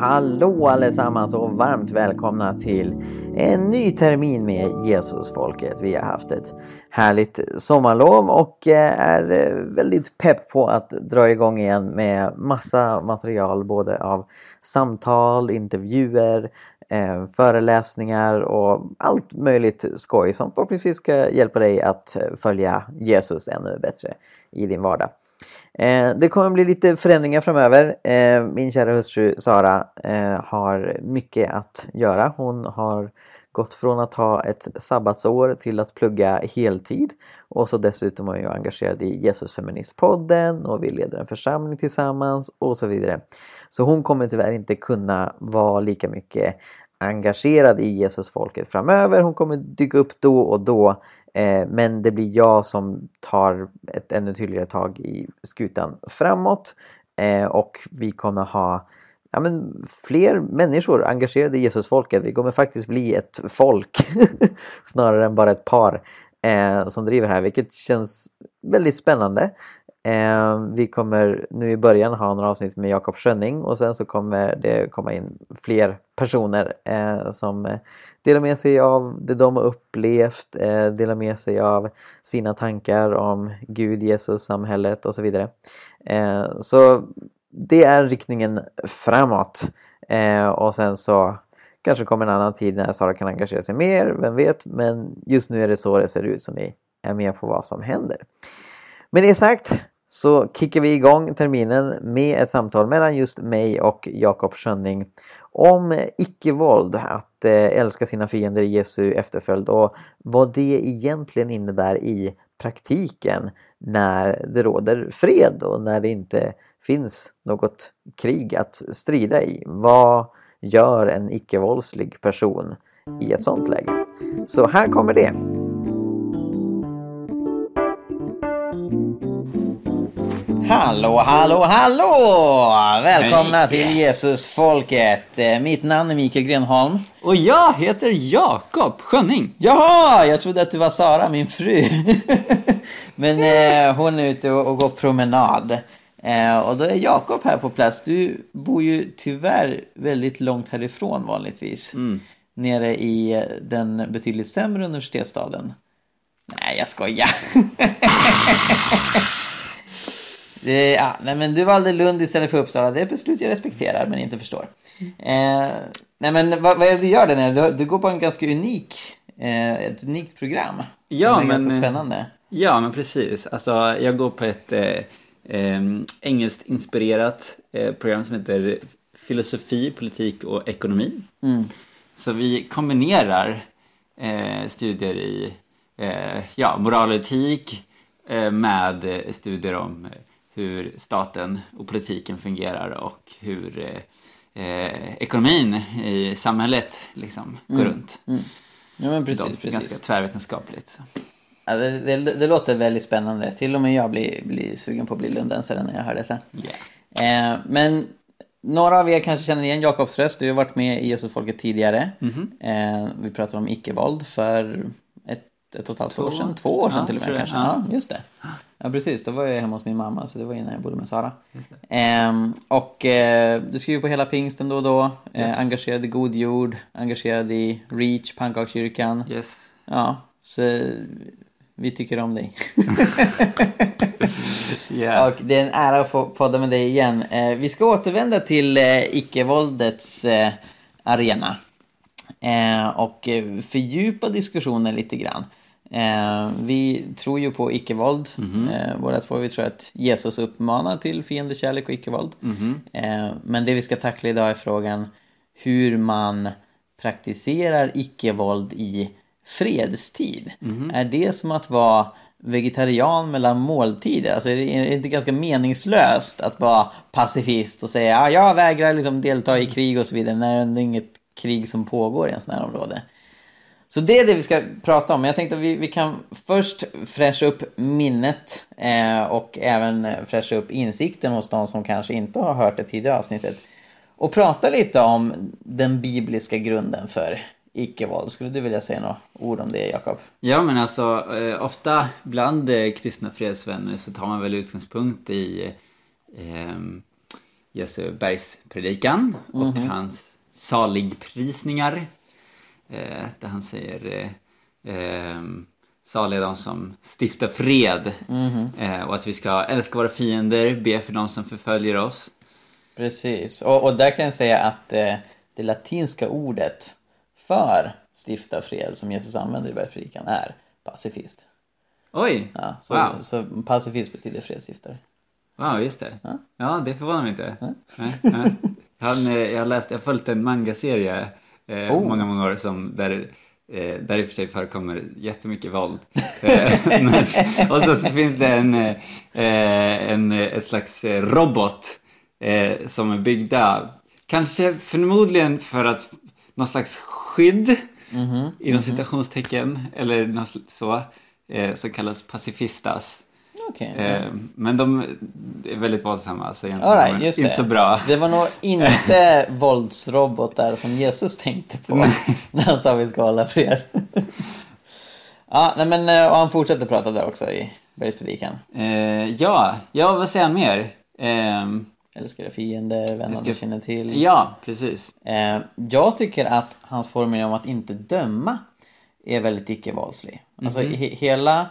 Hallå allesammans och varmt välkomna till en ny termin med Jesusfolket. Vi har haft ett härligt sommarlov och är väldigt pepp på att dra igång igen med massa material, både av samtal, intervjuer, föreläsningar och allt möjligt skoj som förhoppningsvis ska hjälpa dig att följa Jesus ännu bättre i din vardag. Det kommer bli lite förändringar framöver. Min kära hustru Sara har mycket att göra. Hon har gått från att ha ett sabbatsår till att plugga heltid. Och så dessutom är jag engagerad i Jesusfeministpodden och vi leder en församling tillsammans och så vidare. Så hon kommer tyvärr inte kunna vara lika mycket engagerad i Jesusfolket framöver. Hon kommer dyka upp då och då. Men det blir jag som tar ett ännu tydligare tag i skutan framåt. Och vi kommer ha fler människor engagerade i Jesusfolket. Vi kommer faktiskt bli ett folk snarare än bara ett par som driver här. Vilket känns väldigt spännande. Vi kommer nu i början ha några avsnitt med Jakob Schönning. Och sen så kommer det komma in fler personer som delar med sig av det de har upplevt. Delar med sig av sina tankar om Gud, Jesus, samhället och så vidare. Så det är riktningen framåt. Och sen så kanske kommer en annan tid när Sara kan engagera sig mer. Vem vet, men just nu är det så det ser ut, som ni är med på vad som händer. Med det sagt så kickar vi igång terminen med ett samtal mellan just mig och Jakob Schönning om icke-våld, att älska sina fiender i Jesu efterföljd och vad det egentligen innebär i praktiken när det råder fred och när det inte finns något krig att strida i. Vad gör en icke-våldslig person i ett sånt läge? Så här kommer det. Hallå! Välkomna till Jesusfolket. Mitt namn är Mikael Grenholm. Och jag heter Jakob Schönning. Jaha, jag trodde att du var Sara, min fru. Men hon är ute och går promenad. Och då är Jakob här på plats. Du bor ju tyvärr väldigt långt härifrån vanligtvis. Nere i den betydligt sämre universitetsstaden. Nej, jag skojar. Men du valde Lund istället för Uppsala. Det är ett beslut jag respekterar men inte förstår. Vad är det du gör där nere? Du går på en ganska unik ett unikt program. Ja, men ganska spännande. Ja, men precis. Alltså, jag går på ett engelskt inspirerat program som heter Filosofi, politik och ekonomi. Så vi kombinerar studier i moral och etik med studier om hur staten och politiken fungerar och hur ekonomin i samhället liksom går runt. Ja, men precis. Ganska tvärvetenskapligt. Ja, det låter väldigt spännande. Till och med jag blir sugen på att bli lundensare när jag hör detta. Yeah. Men några av er kanske känner igen Jakobs röst. Du har varit med i Jesusfolket tidigare. Vi pratade om icke-våld för två år sedan till och med kanske. Ja, just det. Ja, precis. Då var jag hemma hos min mamma, så det var innan jag bodde med Sara. Du skriver på hela Pingsten då och då. Engagerad i god jord, engagerad i Reach, Punkakyrkan. Yes. Ja, så vi tycker om dig. Och det är en ära att få podda med dig igen. Vi ska återvända till icke-våldets arena. Och fördjupa diskussionen lite grann. Vi tror ju på icke-våld. Båda två, vi tror att Jesus uppmanar till fiendekärlek och icke-våld. Men det vi ska tackla idag är frågan hur man praktiserar icke-våld i fredstid. Är det som att vara vegetarian mellan måltider? Alltså, är det inte ganska meningslöst att vara pacifist och säga jag vägrar liksom delta i krig och så vidare när det är inget krig som pågår i en sån här område? Så det är det vi ska prata om. Jag tänkte att vi kan först fräscha upp minnet och även fräscha upp insikten hos de som kanske inte har hört det tidigare avsnittet. Och prata lite om den bibliska grunden för icke-våld. Skulle du vilja säga några ord om det, Jakob? Ja, men alltså ofta bland kristna fredsvänner så tar man väl utgångspunkt i Jesu bergspredikan och hans saligprisningar, där han säger salig är de som stiftar fred, och att vi ska älska våra fiender, be för de som förföljer oss. Precis, och där kan jag säga att det latinska ordet för stifta fred som Jesus använder i bergspredikan är pacifist. Oj, ja, så, wow. Så pacifist betyder fredsstiftare. Wow, just det. Ja, ja, det förvånar mig inte. Ja. Ja. Jag har följt en manga-serie många år som där i och för sig förekommer jättemycket våld. Och så finns det ett slags robot som är byggda kanske förmodligen för att någon slags skydd inom citationstecken eller något så, som kallas pacifistas. Men de är väldigt våldsamma, så egentligen right, just inte det. Så bra. Det var nog inte våldsrobotar som Jesus tänkte på när han sa vi ska hålla fred. Ja, nej, men, och han fortsätter prata där också i bergspredikan. Ja, vad säger han mer? Älskar era fiender, vänner du känner till. Ja, precis. Jag tycker att hans formulering om att inte döma är väldigt icke-våldslig. Alltså hela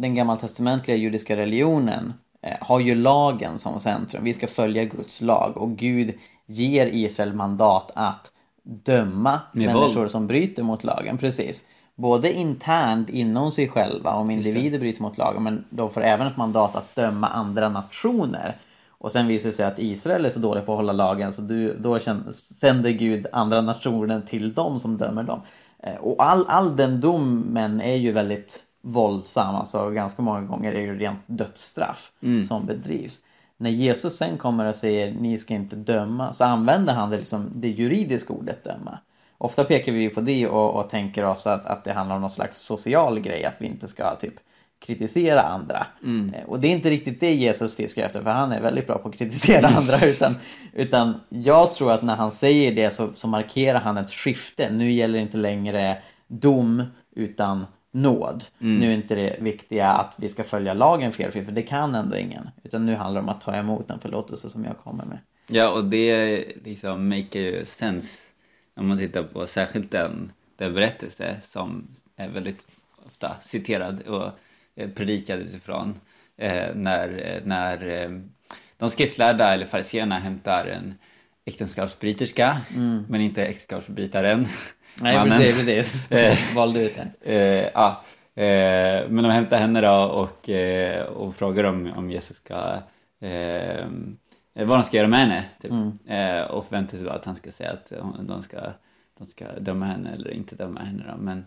den gammaltestamentliga judiska religionen har ju lagen som centrum. Vi ska följa Guds lag, och Gud ger Israel mandat att döma människor som bryter mot lagen. Precis. Både internt inom sig själva, om individer bryter mot lagen, men de får även ett mandat att döma andra nationer. Och sen visar det sig att Israel är så dålig på att hålla lagen, så då sänder Gud andra nationer till dem som dömer dem. Och all den domen är ju väldigt våldsam, alltså ganska många gånger är det ju rent dödsstraff som bedrivs. När Jesus sen kommer och säger ni ska inte döma, så använder han det juridiska ordet döma. Ofta pekar vi på det och tänker oss att det handlar om någon slags social grej, att vi inte ska typ kritisera andra. Och det är inte riktigt det Jesus fiskar efter, för han är väldigt bra på att kritisera andra, utan jag tror att när han säger det så markerar han ett skifte. Nu gäller inte längre dom utan nåd. Nu är inte det viktiga att vi ska följa lagen för det kan ändå ingen, utan nu handlar det om att ta emot den förlåtelse som jag kommer med. Ja, och det liksom make sense om man tittar på särskilt den berättelse som är väldigt ofta citerad och predikad utifrån, när de skriftlärda eller fariseerna hämtar en äktenskapsbryterska men inte äktenskapsbrytaren. Nej, precis. Valde ut den. Men de hämtar henne då och frågar om Jesus ska vad de ska göra med henne typ. Och förväntar sig då att han ska säga att de ska döma henne eller inte döma henne då.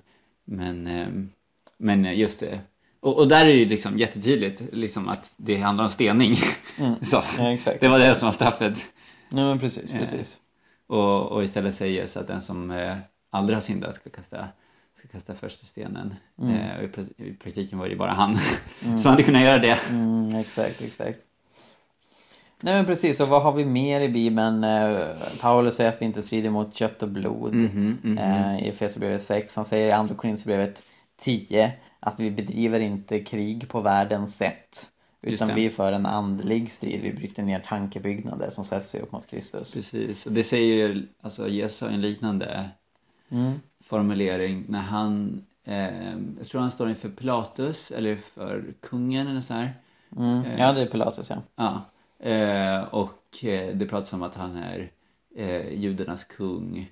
Men just det. Och där är det ju liksom jättetydligt liksom att det handlar om stening. Så, ja, exakt. Det var det som var straffet. Ja, men precis. Och istället säger så att den som aldrig har syndat ska kasta första stenen. I praktiken var det bara han som hade kunnat göra det. Exakt. Nej, men precis, och vad har vi mer i Bibeln? Paulus säger att vi inte strider mot kött och blod. I Efeser brevet 6, han säger i andra korinthierbrevet 10 att vi bedriver inte krig på världens sätt, utan vi för en andlig strid. Vi bryter ner tankebyggnader som sätter sig upp mot Kristus. Precis, och det säger ju alltså Jesus en liknande formulering när han jag tror han står inför Pilatus eller för kungen eller så här. Ja, det är Pilatus, ja. Ja. Och det pratas om att han är judarnas kung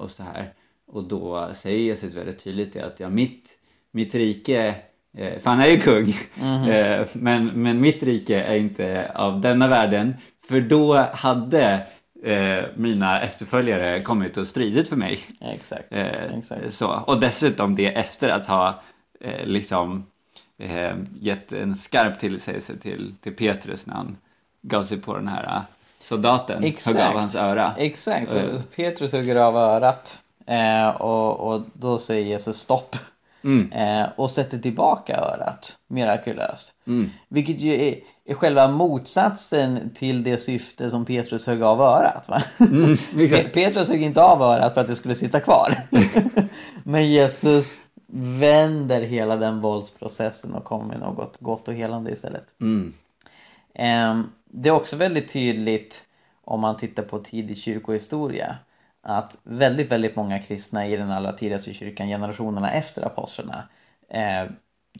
och så här. Och då säger Jesus väldigt tydligt att mitt rike, för han är ju kung, men mitt rike är inte av denna världen, för då hade mina efterföljare kommit och stridit för mig. Exakt. Så. Och dessutom det efter att ha gett en skarp tillsägelse till Petrus när han gav sig på den här soldaten. Exakt. Hugg av hans öra. Exakt, så Petrus hugger av örat och då säger Jesus stopp. Och sätter tillbaka örat mirakulöst. Vilket ju är själva motsatsen till det syfte som Petrus högg av örat, va? Petrus högg inte av örat för att det skulle sitta kvar. Men Jesus vänder hela den våldsprocessen och kommer med något gott och helande istället. Det är också väldigt tydligt om man tittar på tidig kyrkohistoria att väldigt, väldigt många kristna i den allra tidigaste kyrkan, generationerna efter apostlarna,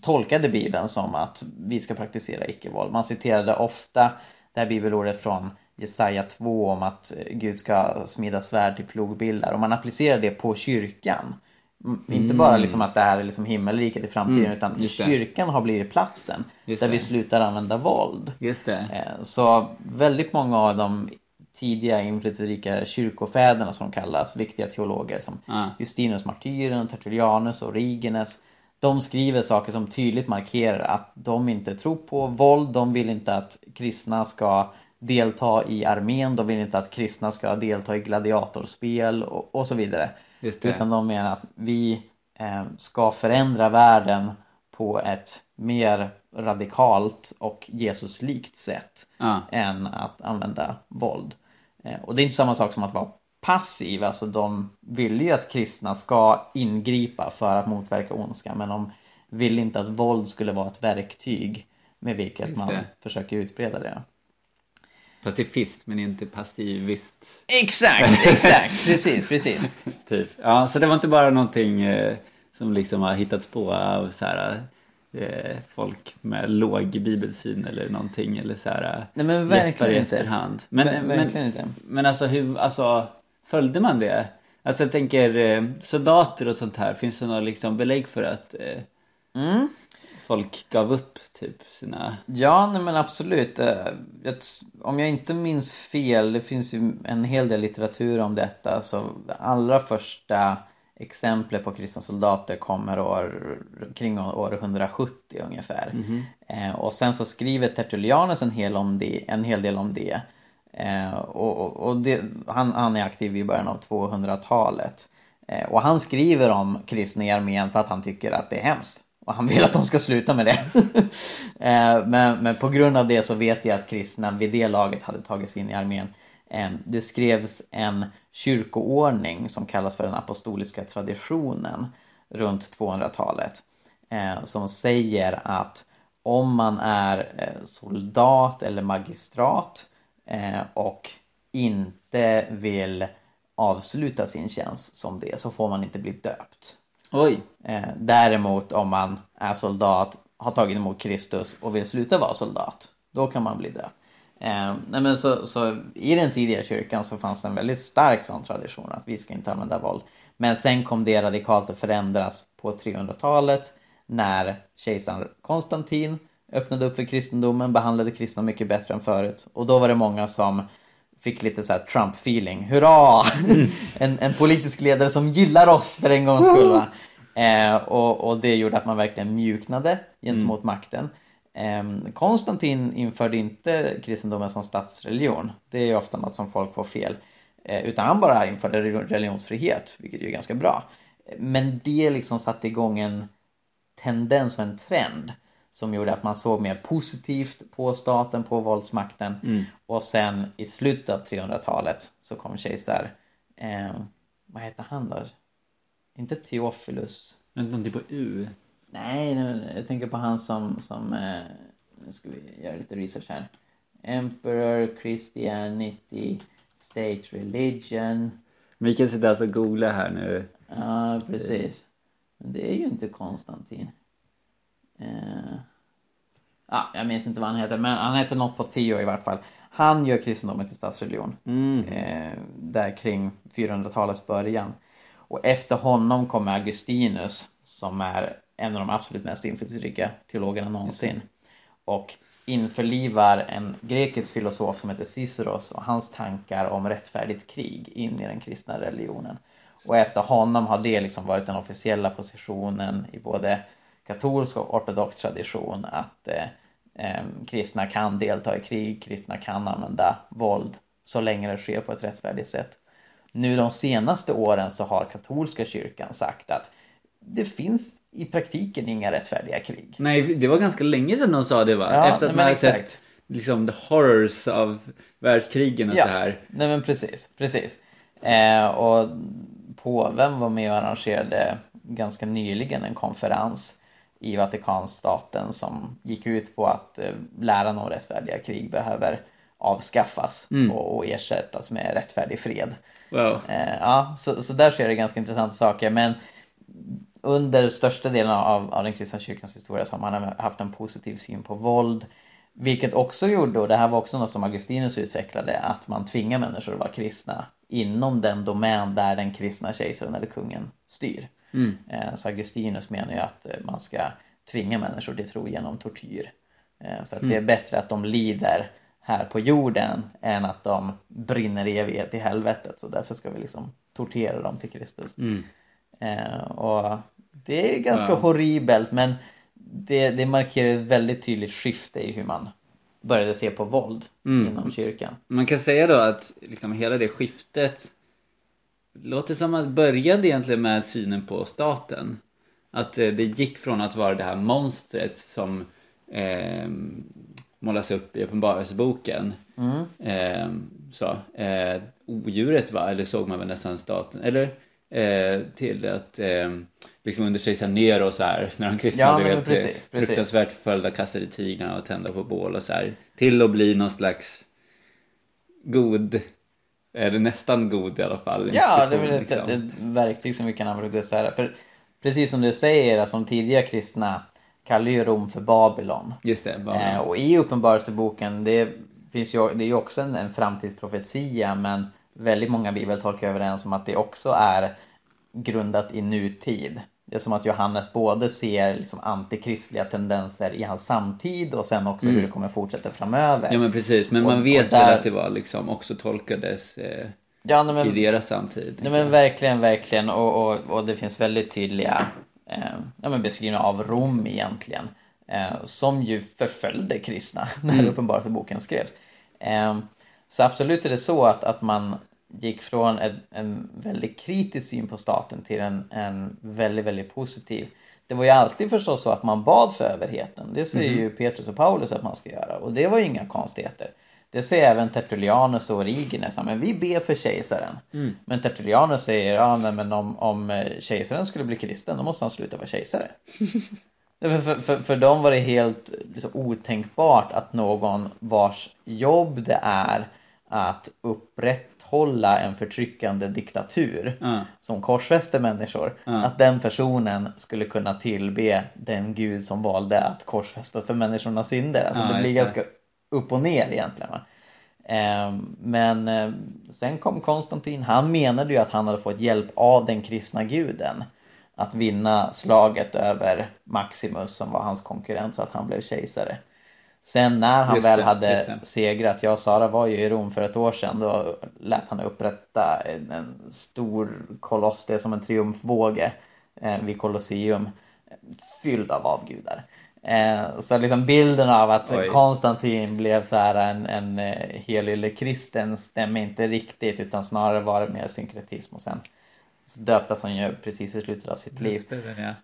tolkade Bibeln som att vi ska praktisera icke-våld. Man citerade ofta det här bibelordet från Jesaja 2 om att Gud ska smida svärd till plogbillar. Och man applicerar det på kyrkan. Inte bara liksom att det här är liksom himmelriket i framtiden, utan kyrkan har blivit platsen där vi slutar använda våld. Just det. Så väldigt många av de tidiga inflytelserika kyrkofäderna som kallas, viktiga teologer som Justinus Martyren, Tertullianus och Origenes, de skriver saker som tydligt markerar att de inte tror på våld. De vill inte att kristna ska delta i armén. De vill inte att kristna ska delta i gladiatorspel och så vidare. Utan de menar att vi ska förändra världen på ett mer radikalt och Jesuslikt sätt än att använda våld. Och det är inte samma sak som att vara passiv. Alltså de vill ju att kristna ska ingripa för att motverka ondska, men de vill inte att våld skulle vara ett verktyg med vilket man försöker utbreda det. Pacifist men inte passivist. Exakt, precis. Typ. Ja, så det var inte bara någonting som liksom har hittats på av så här, folk med låg bibelsyn eller någonting eller så här. Nej, men verkligen inte. Efterhand. Men verkligen inte. Men alltså hur följde man det? Alltså jag tänker soldater och sånt här, finns det några liksom belägg för att folk gav upp typ sina... Ja, nej, men absolut. Om jag inte minns fel, det finns ju en hel del litteratur om detta. Så allra första exemplet på kristna soldater kommer kring år 170 ungefär. Och sen så skriver Tertullianus en hel del om det. Och det, han är aktiv i början av 200-talet. Och han skriver om kristna i armén för att han tycker att det är hemskt. Och han vill att de ska sluta med det. men på grund av det så vet vi att kristna vid det laget hade tagits in i armén. Det skrevs en kyrkoordning som kallas för den apostoliska traditionen runt 200-talet. Som säger att om man är soldat eller magistrat och inte vill avsluta sin tjänst som det, så får man inte bli döpt. Oj. Däremot om man är soldat, har tagit emot Kristus och vill sluta vara soldat, då kan man bli döpt. Så i den tidiga kyrkan så fanns det en väldigt stark sån tradition att vi ska inte använda våld. Men sen kom det radikalt att förändras på 300-talet när kejsaren Konstantin öppnade upp för kristendomen, behandlade kristna mycket bättre än förut. Och då var det många som fick lite så här Trump-feeling. Hurra! En politisk ledare som gillar oss för en gångs skull. Va? Och det gjorde att man verkligen mjuknade gentemot makten. Konstantin införde inte kristendomen som statsreligion. Det är ju ofta något som folk får fel. Utan han bara införde religionsfrihet, vilket är ju ganska bra. Men det liksom satte igång en tendens och en trend som gjorde att man såg mer positivt på staten, på våldsmakten. Och sen i slutet av 300-talet så kom kejsar... vad heter han då? Inte Theophilus. Någonting på U? Nej, jag tänker på han som nu ska vi göra lite research här. Emperor Christianity State Religion. Mikael sitter alltså och googlar här nu. Ja, precis. Men det är ju inte Konstantin. Jag minns inte vad han heter, men han heter något på 10 i vart fall. Han gör kristendomen till statsreligion där kring 400-talets början. Och efter honom kommer Augustinus, som är en av de absolut mest inflytelserika teologerna någonsin, och införlivar en grekisk filosof som heter Ciceros och hans tankar om rättfärdigt krig in i den kristna religionen. Och efter honom har det liksom varit den officiella positionen i både katolsk och ortodox tradition att kristna kan delta i krig, kristna kan använda våld så länge det sker på ett rättfärdigt sätt. Nu de senaste åren så har katolska kyrkan sagt att det finns i praktiken inga rättfärdiga krig. Nej, det var ganska länge sedan de sa det, va? Ja, efter att man sett liksom the horrors av världskrigen och så här. Nej, men precis. Och påven var med och arrangerade ganska nyligen en konferens i Vatikanstaten som gick ut på att läran om rättfärdiga krig behöver avskaffas och ersättas med rättfärdig fred. Wow. Ja, så där sker det ganska intressanta saker, men under största delen av den kristna kyrkans historia så har man haft en positiv syn på våld, vilket också gjorde, och det här var också något som Augustinus utvecklade, att man tvingar människor att vara kristna inom den domän där den kristna kejsaren eller kungen styr. Mm. Så Augustinus menar ju att man ska tvinga människor till tro genom tortyr. För att det är bättre att de lider här på jorden än att de brinner i evighet i helvetet. Så därför ska vi liksom tortera dem till Kristus. Mm. Och det är ganska horribelt, men det markerar ett väldigt tydligt skifte i hur man började se på våld inom kyrkan. Man kan säga då att liksom hela det skiftet låter som att började egentligen med synen på staten. Att det gick från att vara det här monstret som målas upp i Uppenbarelseboken. Odjuret eller såg man väl nästan staten, eller till att liksom under sig ner och så här när de kristna blev fruktansvärt förföljda, kastade i tigrarna och tända på bål och så här, till att bli någon slags god, eller nästan god i alla fall. Ja, det är liksom ett verktyg som vi kan använda så här. För precis som du säger, alltså, de tidiga kristna kallar ju Rom för Babylon. Just det, Babylon. Och i Uppenbarelseboken det är ju också en framtidsprofetia, men väldigt många bibeltolkar överens om att det också är grundat i nutid. Det är som att Johannes både ser liksom antikristliga tendenser i hans samtid och sen också hur det kommer fortsätta framöver. Ja, men precis, men man vet väl att det var liksom också tolkades i deras samtid. Nej, men verkligen och det finns väldigt tydliga beskrivningar av Rom egentligen, som ju förföljde kristna när Uppenbarelseboken skrevs. Så absolut är det så att man gick från en väldigt kritisk syn på staten till en väldigt, väldigt positiv. Det var ju alltid förstås så att man bad för överheten. Det säger ju Petrus och Paulus att man ska göra. Och det var ju inga konstigheter. Det säger även Tertullianus och Origenes. Men vi ber för kejsaren. Mm. Men Tertullianus säger om kejsaren skulle bli kristen, då måste han sluta vara kejsare. För dem var det helt liksom otänkbart att någon vars jobb det är att upprätthålla en förtryckande diktatur som korsfäster människor, att den personen skulle kunna tillbe den gud som valde att korsfästa för människornas synder. Alltså det blir ganska upp och ner egentligen. Men sen kom Konstantin. Han menade ju att han hade fått hjälp av den kristna guden att vinna slaget över Maximus som var hans konkurrent, så att han blev kejsare. Sen när han hade segrat, jag och Sara var ju i Rom för ett år sedan, då lät han upprätta en stor koloss, det som en triumfbåge vid Colosseum, fylld av avgudar. Så liksom bilden av att Konstantin blev så här en helylle kristen stämmer inte riktigt, utan snarare var det mer synkretism. Och sen så döptes han ju precis i slutet av sitt liv.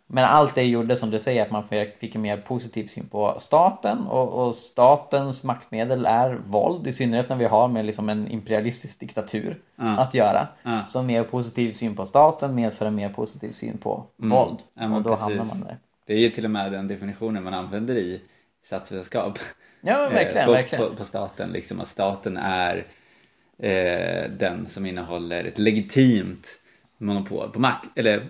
Men allt det gjorde, som du säger, att man fick en mer positiv syn på staten. Och statens maktmedel är våld. I synnerhet när vi har med liksom en imperialistisk diktatur att göra. Så en mer positiv syn på staten medför en mer positiv syn på våld. Ja, och då hamnar man där. Det är ju till och med den definitionen man använder i statsvetenskap. Ja, verkligen. På staten, liksom, att staten är den som innehåller ett legitimt monopol på makt, eller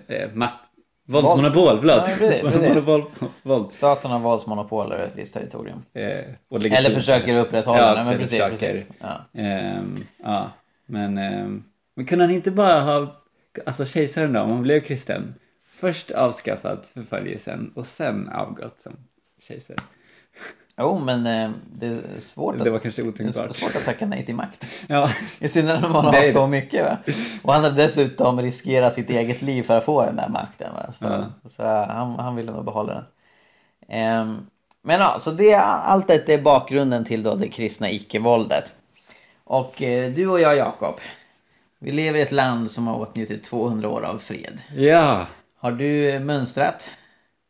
våldsmonopol, förlåt. Ja, staten har våldsmonopol över ett visst territorium. Eller försöker upprätthålla det, men precis. Ja. Men kunde han inte bara ha, alltså kejsaren då, om han blev kristen, först avskaffat förföljelsen och sen avgått som kejsare? Jo, men det är svårt att tacka nej till makt. Ja. I synnerhet när man har så mycket. Va? Och han hade dessutom riskerat sitt eget liv för att få den där makten. Va? Så han ville nog behålla den. Men ja, så allt detta är bakgrunden till då det kristna icke-våldet. Och du och jag, Jakob, vi lever i ett land som har åtnjutit 200 år av fred. Ja. Har du mönstrat?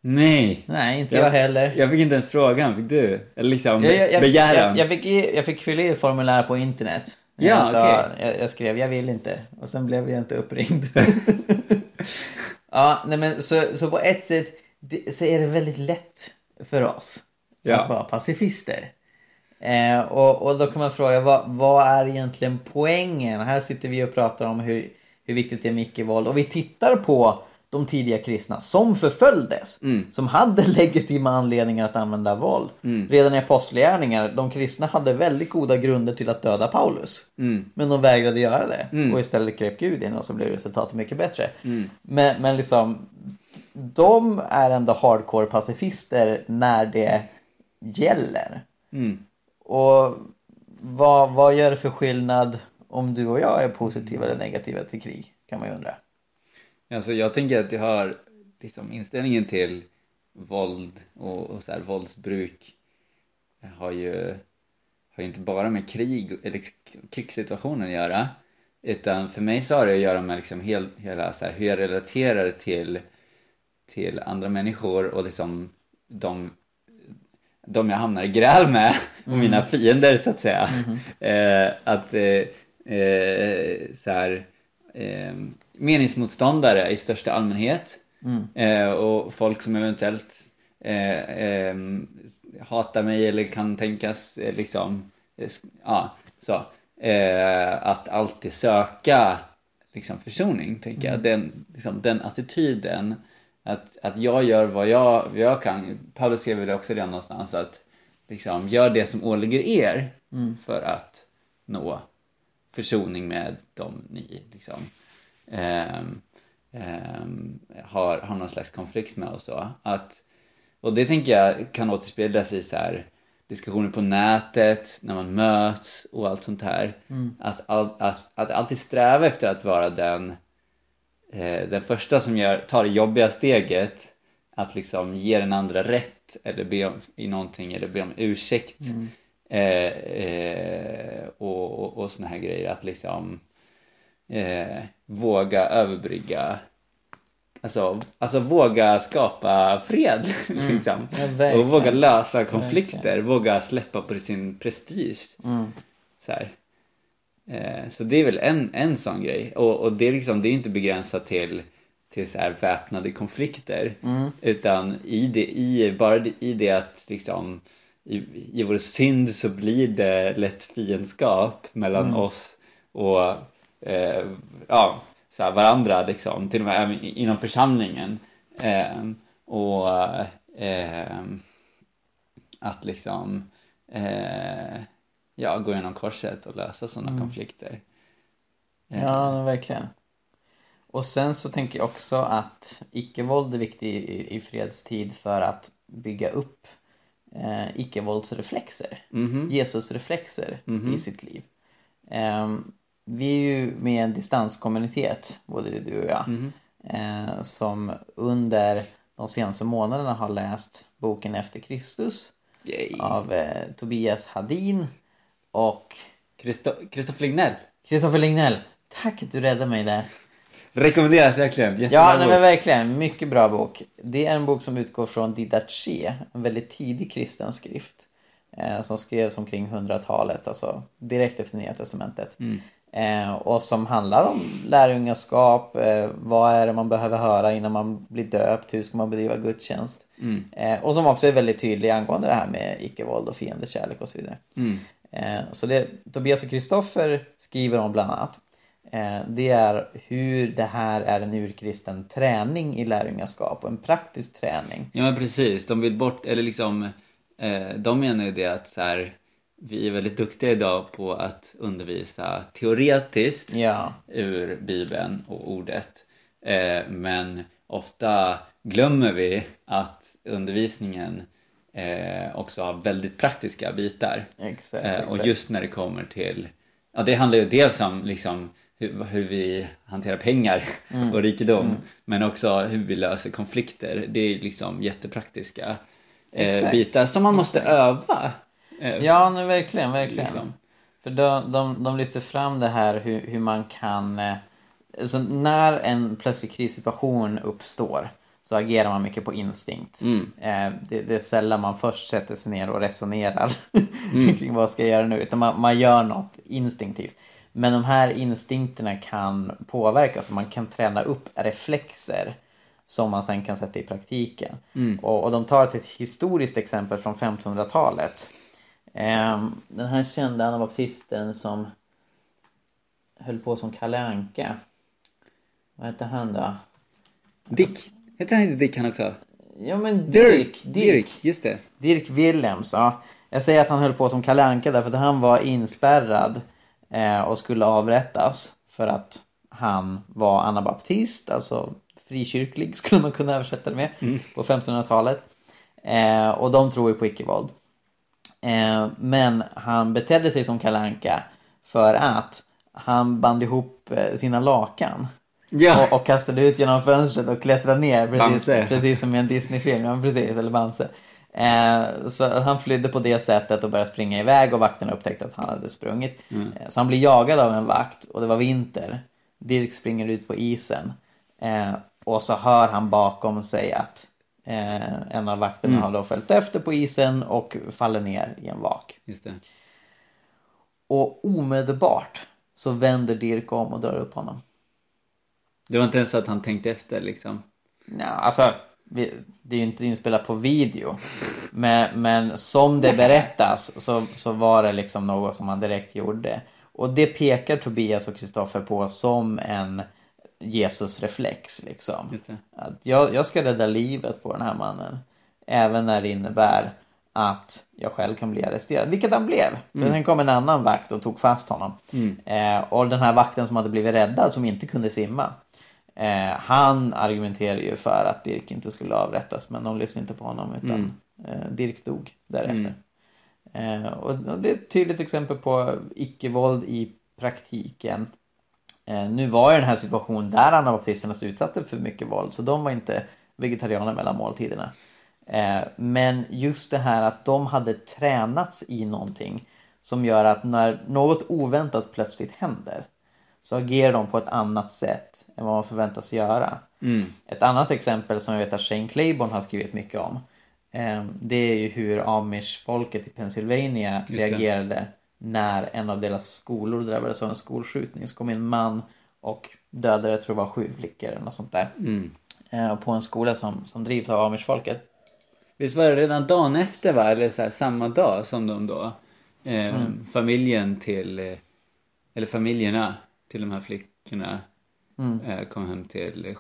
Nej, inte jag heller. Jag fick inte ens frågan, fick du? Eller liksom begäran? Jag fick fylla i ett formulär på internet. Ja, jag skrev, jag vill inte. Och sen blev jag inte uppringd. Ja, nej men så på ett sätt, det, så är det väldigt lätt för oss att vara pacifister. Och då kan man fråga, vad är egentligen poängen? Här sitter vi och pratar om hur viktigt det är med icke-våld. Och vi tittar på de tidiga kristna som förföljdes. Mm. Som hade legitima anledningar att använda våld. Mm. Redan i apostelgärningar, de kristna hade väldigt goda grunder till att döda Paulus. Mm. Men de vägrade göra det. Mm. Och istället grep Gud in och så blev resultatet mycket bättre. Mm. Men liksom, de är ändå hardcore pacifister när det gäller. Mm. Och vad gör det för skillnad om du och jag är positiva eller negativa till krig, kan man ju undra. Alltså jag tänker att det har liksom inställningen till våld och så här, våldsbruk har ju inte bara med krig eller krigssituationen att göra, utan för mig så har det att göra med liksom hela så här, hur jag relaterar till andra människor och liksom de jag hamnar i gräl med och mina fiender så att säga. Meningsmotståndare i största allmänhet och folk som eventuellt hatar mig eller kan tänkas att alltid söka liksom försoning, tänker jag. Den attityden att jag gör vad jag kan. Paulus skrev det också redan någonstans, att liksom gör det som åligger er för att nå försoning med dem ni liksom har någon slags konflikt med och så. Och det tänker jag kan återspeglas i så här diskussioner på nätet när man möts och allt sånt här. Att alltid sträva efter att vara den första som tar det jobbiga steget, att liksom ge den andra rätt eller be om, i någonting, eller be om ursäkt och såna här grejer, att liksom våga överbrygga, alltså våga skapa fred liksom. Och våga lösa konflikter, våga släppa på sin prestige så här. Så det är väl en sån grej, och det är liksom, det är inte begränsat till så här väpnade konflikter, utan i vår synd så blir det lätt fiendskap mellan oss och så här varandra liksom, till och med inom församlingen, att liksom gå igenom korset och lösa sådana konflikter. Ja, verkligen. Och sen så tänker jag också att icke-våld är viktigt i fredstid för att bygga upp icke-våldsreflexer. Jesusreflexer i sitt liv. Vi är ju med en distanskommunitet, både du och jag, som under de senaste månaderna har läst boken Efter Kristus av Tobias Hadin och Kristoffer Lignell. Tack att du räddade mig där. Rekommenderas verkligen. Jättebra bok. Men verkligen, mycket bra bok. Det är en bok som utgår från Didache, en väldigt tidig kristen skrift som skrevs omkring 100-talet, alltså direkt efter Nya testamentet. Och som handlar om lärjungaskap, vad är det man behöver höra innan man blir döpt, hur ska man bedriva gudstjänst, och som också är väldigt tydlig angående det här med icke-våld och fiendekärlek och så vidare. Så det Tobias och Kristoffer skriver om bland annat, det är hur det här är en urkristen träning i lärjungaskap och en praktisk träning. Ja, men precis, de vill bort, eller liksom de menar ju det att så här, vi är väldigt duktiga idag på att undervisa teoretiskt ur Bibeln och ordet, men ofta glömmer vi att undervisningen också har väldigt praktiska bitar. Exakt. Och just när det kommer till, ja, det handlar ju dels om liksom hur vi hanterar pengar och rikedom, men också hur vi löser konflikter. Det är liksom jättepraktiska bitar som man måste öva. Ja, nu verkligen liksom. För de lyfter fram det här hur man kan, alltså när en plötslig krissituation uppstår så agerar man mycket på instinkt. Det är sällan man först sätter sig ner och resonerar kring vad ska jag göra nu, utan man gör något instinktivt. Men de här instinkterna kan påverkas, så man kan träna upp reflexer som man sen kan sätta i praktiken. Mm. Och de tar ett historiskt exempel från 1500-talet. Den här kända anabaptisten som höll på som Kalle Anke. Vad hette han då? Dick. Hette han inte Dick han också? Ja men Dirk, just det. Dirk Willems, ja. Jag säger att han höll på som Kalle Anke därför att han var inspärrad och skulle avrättas för att han var anabaptist, alltså frikyrklig skulle man kunna översätta det med på 1500-talet. Och de tror ju på icke-våld. Men han betedde sig som Kalle Anka för att han band ihop sina lakan. Ja. Och kastade ut genom fönstret och klättrade ner precis som i en Disney-film, ja, precis, eller Bamse. Så han flydde på det sättet och började springa iväg och vakten upptäckte att han hade sprungit. Så han blev jagad av en vakt och det var vinter. Dirk springer ut på isen och så hör han bakom sig att en av vakterna har då följt efter på isen och faller ner i en vak. Just det. Och omedelbart så vänder Dirk om och drar upp honom. Det var inte ens så att han tänkte efter liksom. Nej, alltså det är ju inte inspelat på video. Men som det berättas så var det liksom något som han direkt gjorde. Och det pekar Tobias och Kristoffer på som en Jesus-reflex liksom. Just det. Att jag ska rädda livet på den här mannen. Även när det innebär att jag själv kan bli arresterad. Vilket han blev. Mm. Sen kom en annan vakt och tog fast honom. Och den här vakten som hade blivit räddad som inte kunde simma. Han argumenterade ju för att Dirk inte skulle avrättas. Men de lyssnade inte på honom utan Dirk dog därefter. Och det är ett tydligt exempel på icke-våld i praktiken. Nu var ju den här situationen där anabaptisterna utsatte för mycket våld. Så de var inte vegetarianer mellan måltiderna. Men just det här att de hade tränats i någonting som gör att när något oväntat plötsligt händer så agerar de på ett annat sätt än vad man förväntas göra. Ett annat exempel som jag vet att Shane Claiborne har skrivit mycket om, det är ju hur Amish-folket i Pennsylvania reagerade när en av deras skolor drabbades av en skolskjutning. Så kom en man och dödade, jag tror det var 7 flickor eller något sånt där, på en skola som drivs av Amish-folket. Visst var det redan dagen efter, va? Eller så här, samma dag som de då familjerna till de här flickorna kom hem till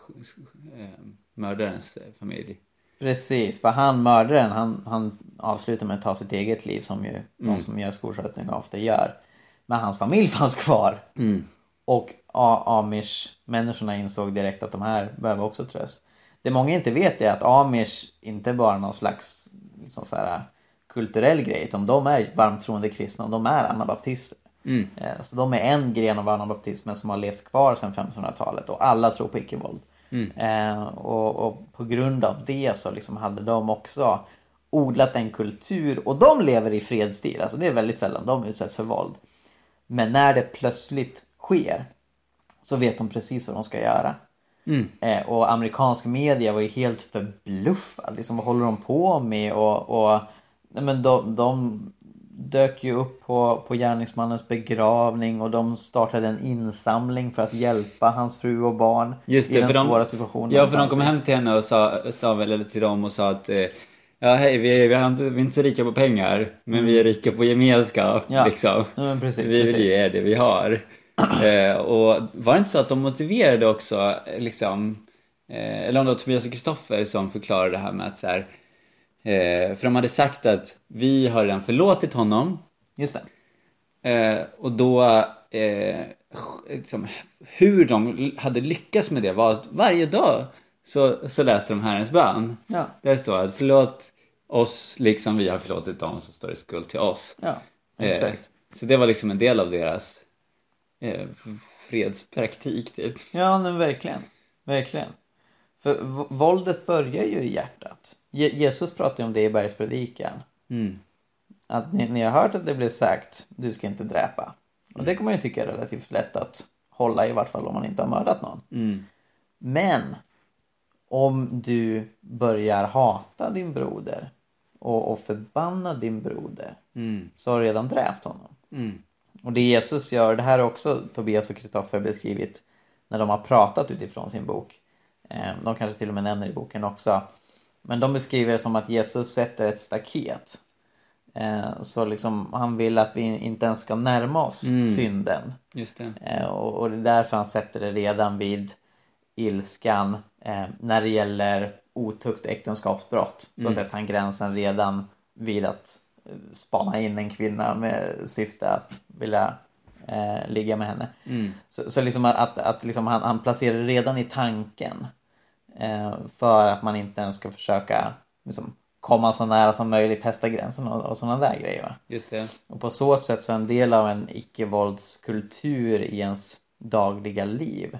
mördarens familj. Precis, för han mördaren han avslutar med att ta sitt eget liv som ju de som gör skolskjutningar ofta gör. Men hans familj fanns kvar. Och Amish-människorna insåg direkt att de här behöver också tröst. Det många inte vet är att Amish inte bara någon slags liksom så här, kulturell grej, utan de är varmt troende kristna och de är anabaptister. Så de är en gren av anabaptismen som har levt kvar sedan 1500-talet och alla tror på icke-våld. Och på grund av det så liksom hade de också odlat en kultur och de lever i fredstid, alltså det är väldigt sällan de utsätts för våld. Men när det plötsligt sker så vet de precis vad de ska göra. Och amerikansk media var ju helt förbluffad liksom, vad håller de på med? Och nej, men de dök ju upp på gärningsmannens begravning och de startade en insamling för att hjälpa hans fru och barn. Just det, i den svåra situationen. Ja, för de kom hem till henne och sa att ja, hej, vi är inte så rika på pengar, men vi är rika på gemenskap liksom. Ja, men precis, vi är det vi har. Och var det inte så att de motiverade också liksom, eller om det var Tobias och Kristoffer som förklarade det här med att så här, för de hade sagt att vi har redan förlåtit honom. Just det. Och då liksom, hur de hade lyckats med det var att varje dag så läste de Herrens bön. Ja. Där står att förlåt oss liksom vi har förlåtit dem som står i skuld till oss. Ja, exakt. Så det var liksom en del av deras fredspraktik typ. Ja, men verkligen. Verkligen. För våldet börjar ju i hjärtat. Jesus pratar ju om det i Bergspredikan. Att ni har hört att det blev sagt, du ska inte dräpa. Och det kan man ju tycka är relativt lätt att hålla, i vart fall om man inte har mördat någon. Men om du börjar hata din broder och förbanna din broder, så har du redan dräpt honom. Och det Jesus gör, det här har också Tobias och Kristoffer beskrivit när de har pratat utifrån sin bok. De kanske till och med nämner i boken också. Men de beskriver det som att Jesus sätter ett staket. Så liksom han vill att vi inte ens ska närma oss synden. Just det. Och det är därför han sätter det redan vid ilskan när det gäller otukt, äktenskapsbrott. Så sätter han gränsen redan vid att spana in en kvinna med syfte att vilja ligga med henne. Så liksom att liksom han placerar redan i tanken för att man inte ens ska försöka liksom komma så nära som möjligt, testa gränsen och sådana där grejer. Just det. Och på så sätt så är en del av en icke-våldskultur i ens dagliga liv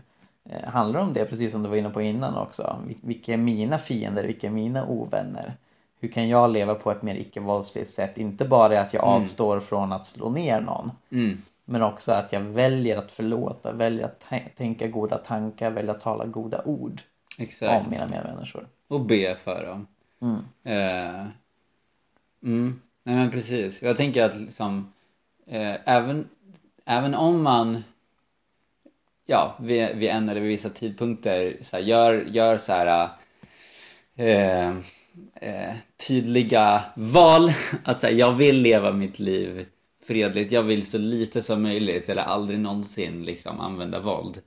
handlar om det, precis som du var inne på innan också. Vilka är mina fiender? Vilka är mina ovänner? Hur kan jag leva på ett mer icke-våldsligt sätt? Inte bara att jag avstår från att slå ner någon. Men också att jag väljer att förlåta, väljer att tänka goda tankar, väljer att tala goda ord. Exakt. Om mina medmänniskor. Och be för dem. Nej men precis. Jag tänker att liksom, även om man vid en eller vid vissa tidpunkter så här, gör så här tydliga val att så här, jag vill leva mitt liv fredligt, jag vill så lite som möjligt eller aldrig någonsin liksom använda våld.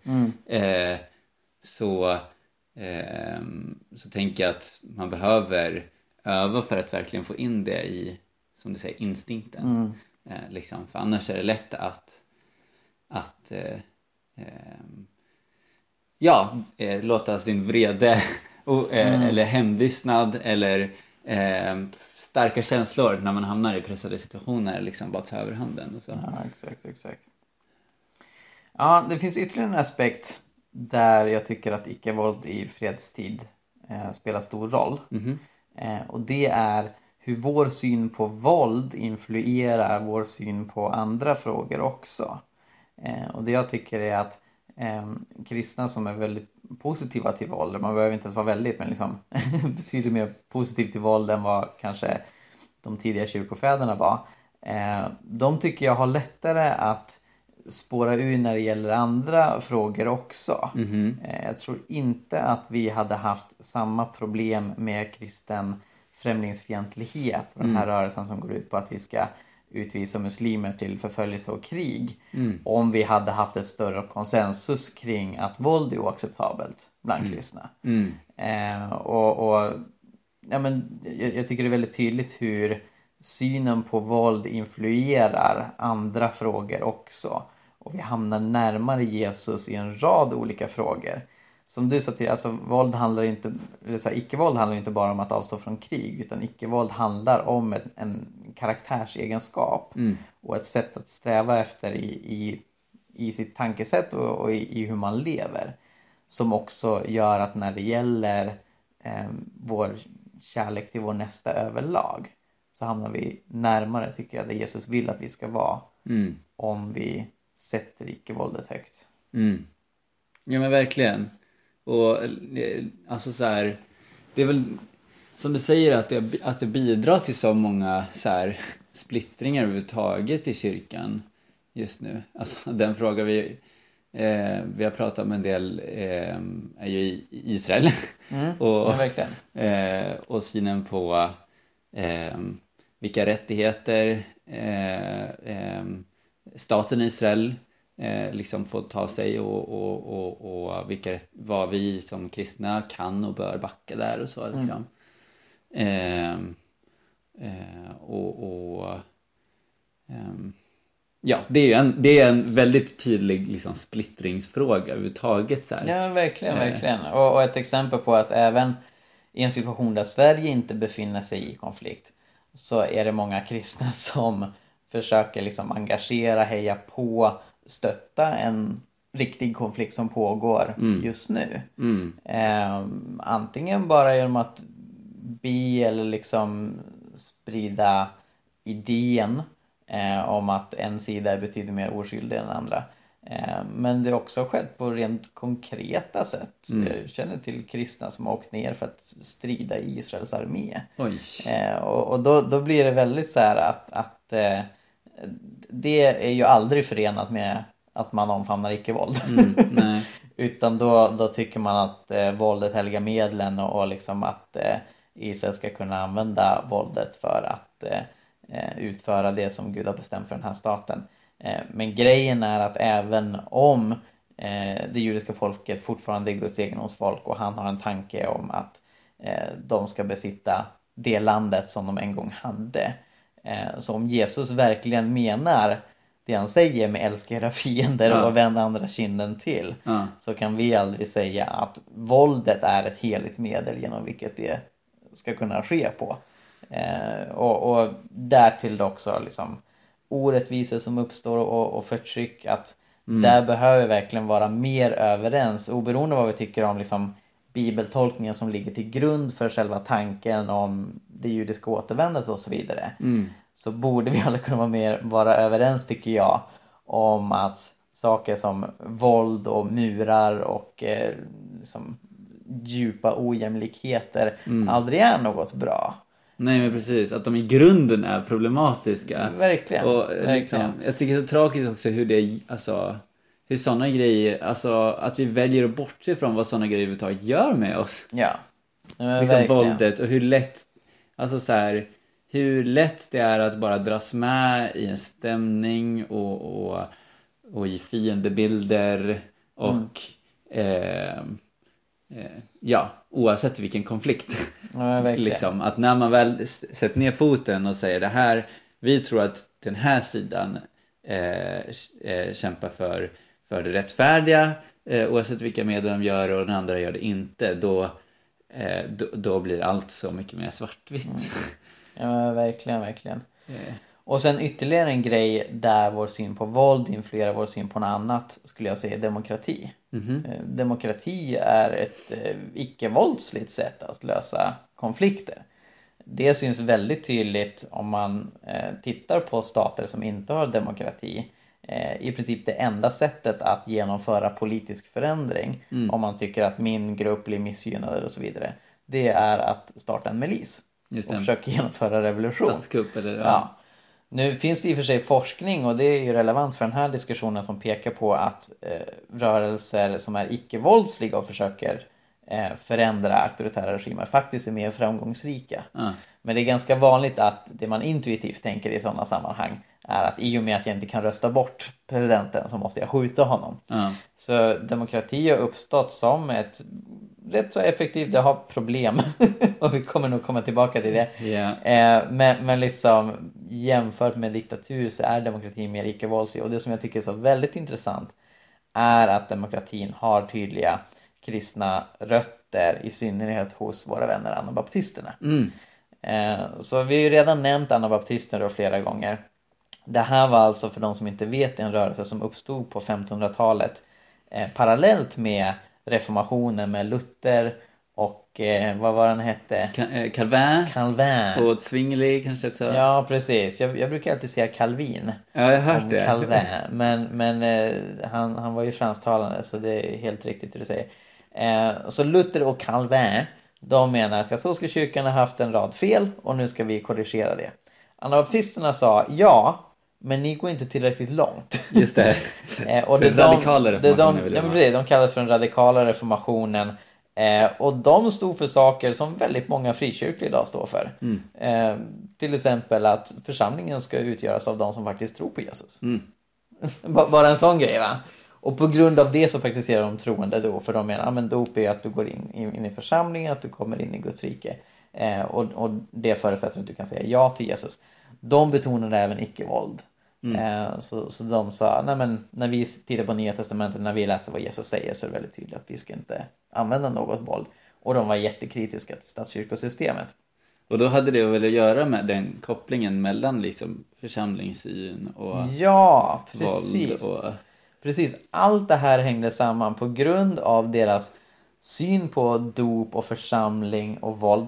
Så tänker jag att man behöver öva för att verkligen få in det i, som du säger, instinkten. Liksom. För annars är det lätt att låta sin vrede eller hemlystnad eller starka känslor när man hamnar i pressade situationer liksom bara ta överhanden och så. Ja, exakt. Ja, det finns ytterligare en aspekt där jag tycker att icke-våld i fredstid spelar stor roll. Och det är hur vår syn på våld influerar vår syn på andra frågor också. Och det jag tycker är att kristna som är väldigt positiva till våld, man behöver inte ens vara väldigt, men liksom betyder mer positivt till våld än vad kanske de tidiga kyrkofäderna var. De tycker jag har lättare att spåra ur när det gäller andra frågor också. Jag tror inte att vi hade haft samma problem med kristen främlingsfientlighet och den här rörelsen som går ut på att vi ska utvisa muslimer till förföljelse och krig om vi hade haft ett större konsensus kring att våld är oacceptabelt bland kristna. Jag tycker det är väldigt tydligt hur synen på våld influerar andra frågor också. Och vi hamnar närmare Jesus i en rad olika frågor. Som du sa till, alltså, icke-våld handlar inte bara om att avstå från krig. Utan icke-våld handlar om en karaktärsegenskap. Och ett sätt att sträva efter i sitt tankesätt och i hur man lever. Som också gör att när det gäller vår kärlek till vår nästa överlag, så hamnar vi närmare, tycker jag, där Jesus vill att vi ska vara om vi sätter icke-våldet högt. Ja men verkligen. Och alltså så här, det är väl som du säger att det bidrar till så många så här splittringar överhuvudtaget i kyrkan just nu. Alltså den fråga vi har pratat om en del är ju i Israel och synen på vilka rättigheter staten Israel liksom får ta sig och vad vi som kristna kan och bör backa där och så liksom. Det är en väldigt tydlig liksom splittringsfråga överhuvudtaget så här. Ja, verkligen. Och ett exempel på att även i en situation där Sverige inte befinner sig i konflikt, så är det många kristna som försöker liksom engagera, heja på, stötta en riktig konflikt som pågår just nu. Antingen bara genom att be eller liksom sprida idén om att en sida betyder mer oskyldig än andra. Men det har också skett på rent konkreta sätt. Jag känner till kristna som har åkt ner för att strida i Israels armé. Och då blir det väldigt så här att det är ju aldrig förenat med att man omfamnar icke-våld. Utan då tycker man att våldet helgar medlen och liksom att Israel ska kunna använda våldet för att utföra det som Gud har bestämt för den här staten. Men grejen är att även om det judiska folket fortfarande är Guds egendomsfolk och han har en tanke om att de ska besitta det landet som de en gång hade. Så om Jesus verkligen menar det han säger med älska era fiender och vända andra kinden till, så kan vi aldrig säga att våldet är ett heligt medel genom vilket det ska kunna ske på. Och därtill också liksom orättvisor som uppstår och förtryck, att där behöver vi verkligen vara mer överens oberoende av vad vi tycker om liksom bibeltolkningen som ligger till grund för själva tanken om det judiska återvändandet och så vidare. Så borde vi alla kunna vara överens, tycker jag, om att saker som våld och murar och liksom djupa ojämlikheter aldrig är något bra. Nej, men precis, att de i grunden är problematiska. Verkligen. Och liksom, verkligen. Jag tycker det är så tragiskt också hur det, alltså, hur sådana grejer, alltså att vi väljer att bortse från vad sådana grejer överhuvudtaget gör med oss. Ja. Men liksom verkligen. Våldet och hur lätt, alltså så här, hur lätt det är att bara dras med i en stämning och i fiendebilder och ja, oavsett vilken konflikt. Ja, liksom, att när man väl sätter ner foten och säger det här, vi tror att den här sidan kämpar för det rättfärdiga oavsett vilka medel de gör och den andra gör det inte, då blir allt så mycket mer svartvitt. Ja, verkligen, verkligen. Och sen ytterligare en grej där vår syn på våld influerar vår syn på något annat, skulle jag säga, demokrati. Demokrati är ett icke-våldsligt sätt att lösa konflikter. Det syns väldigt tydligt om man tittar på stater som inte har demokrati. I princip det enda sättet att genomföra politisk förändring, om man tycker att min grupp blir missgynnad och så vidare, det är att starta en milis och försöka genomföra revolution. Statskupp eller ja. Nu finns det i och för sig forskning, och det är ju relevant för den här diskussionen, som pekar på att rörelser som är icke-våldsliga och försöker förändra auktoritära regimer faktiskt är mer framgångsrika. Men det är ganska vanligt att det man intuitivt tänker i sådana sammanhang är att i och med att jag inte kan rösta bort presidenten så måste jag skjuta honom. Så demokrati har uppstått som ett rätt så effektivt, det har problem och vi kommer nog komma tillbaka till det. Men liksom jämfört med diktatur så är demokrati mer icke-våldslig, och det som jag tycker är så väldigt intressant är att demokratin har tydliga kristna rötter, i synnerhet hos våra vänner anabaptisterna. Så vi har ju redan nämnt anabaptister då flera gånger. Det här var alltså, för de som inte vet, en rörelse som uppstod på 1500-talet parallellt med reformationen med Luther och vad var den hette? Calvin. Och Zwingli kanske också. Ja, precis. Jag brukar alltid säga Calvin. Ja, jag har hört det. Calvin. Men han var ju fransktalande, så det är helt riktigt det du säger. Så Luther och Calvin, de menar att katolska kyrkan har haft en rad fel och nu ska vi korrigera det. Anabaptisterna sa ja, men ni går inte tillräckligt långt. Just det. Och det är de kallas för den radikala reformationen. Och de stod för saker som väldigt många frikyrkor idag står för. Till exempel att församlingen ska utgöras av de som faktiskt tror på Jesus. Bara en sån grej, va? Och på grund av det så praktiserar de troende då, för de menar att dop är att du går in i församlingen, att du kommer in i Guds rike. Och det förutsätter att du kan säga ja till Jesus. De betonade även icke-våld. Så de sa, nej, men när vi tittar på Nya testamentet, när vi läser vad Jesus säger, så är det väldigt tydligt att vi ska inte använda något våld. Och de var jättekritiska till statskyrkosystemet. Och då hade det väl att göra med den kopplingen mellan liksom församlingssyn och precis. Våld och... Precis, allt det här hängde samman på grund av deras syn på dop och församling och våld.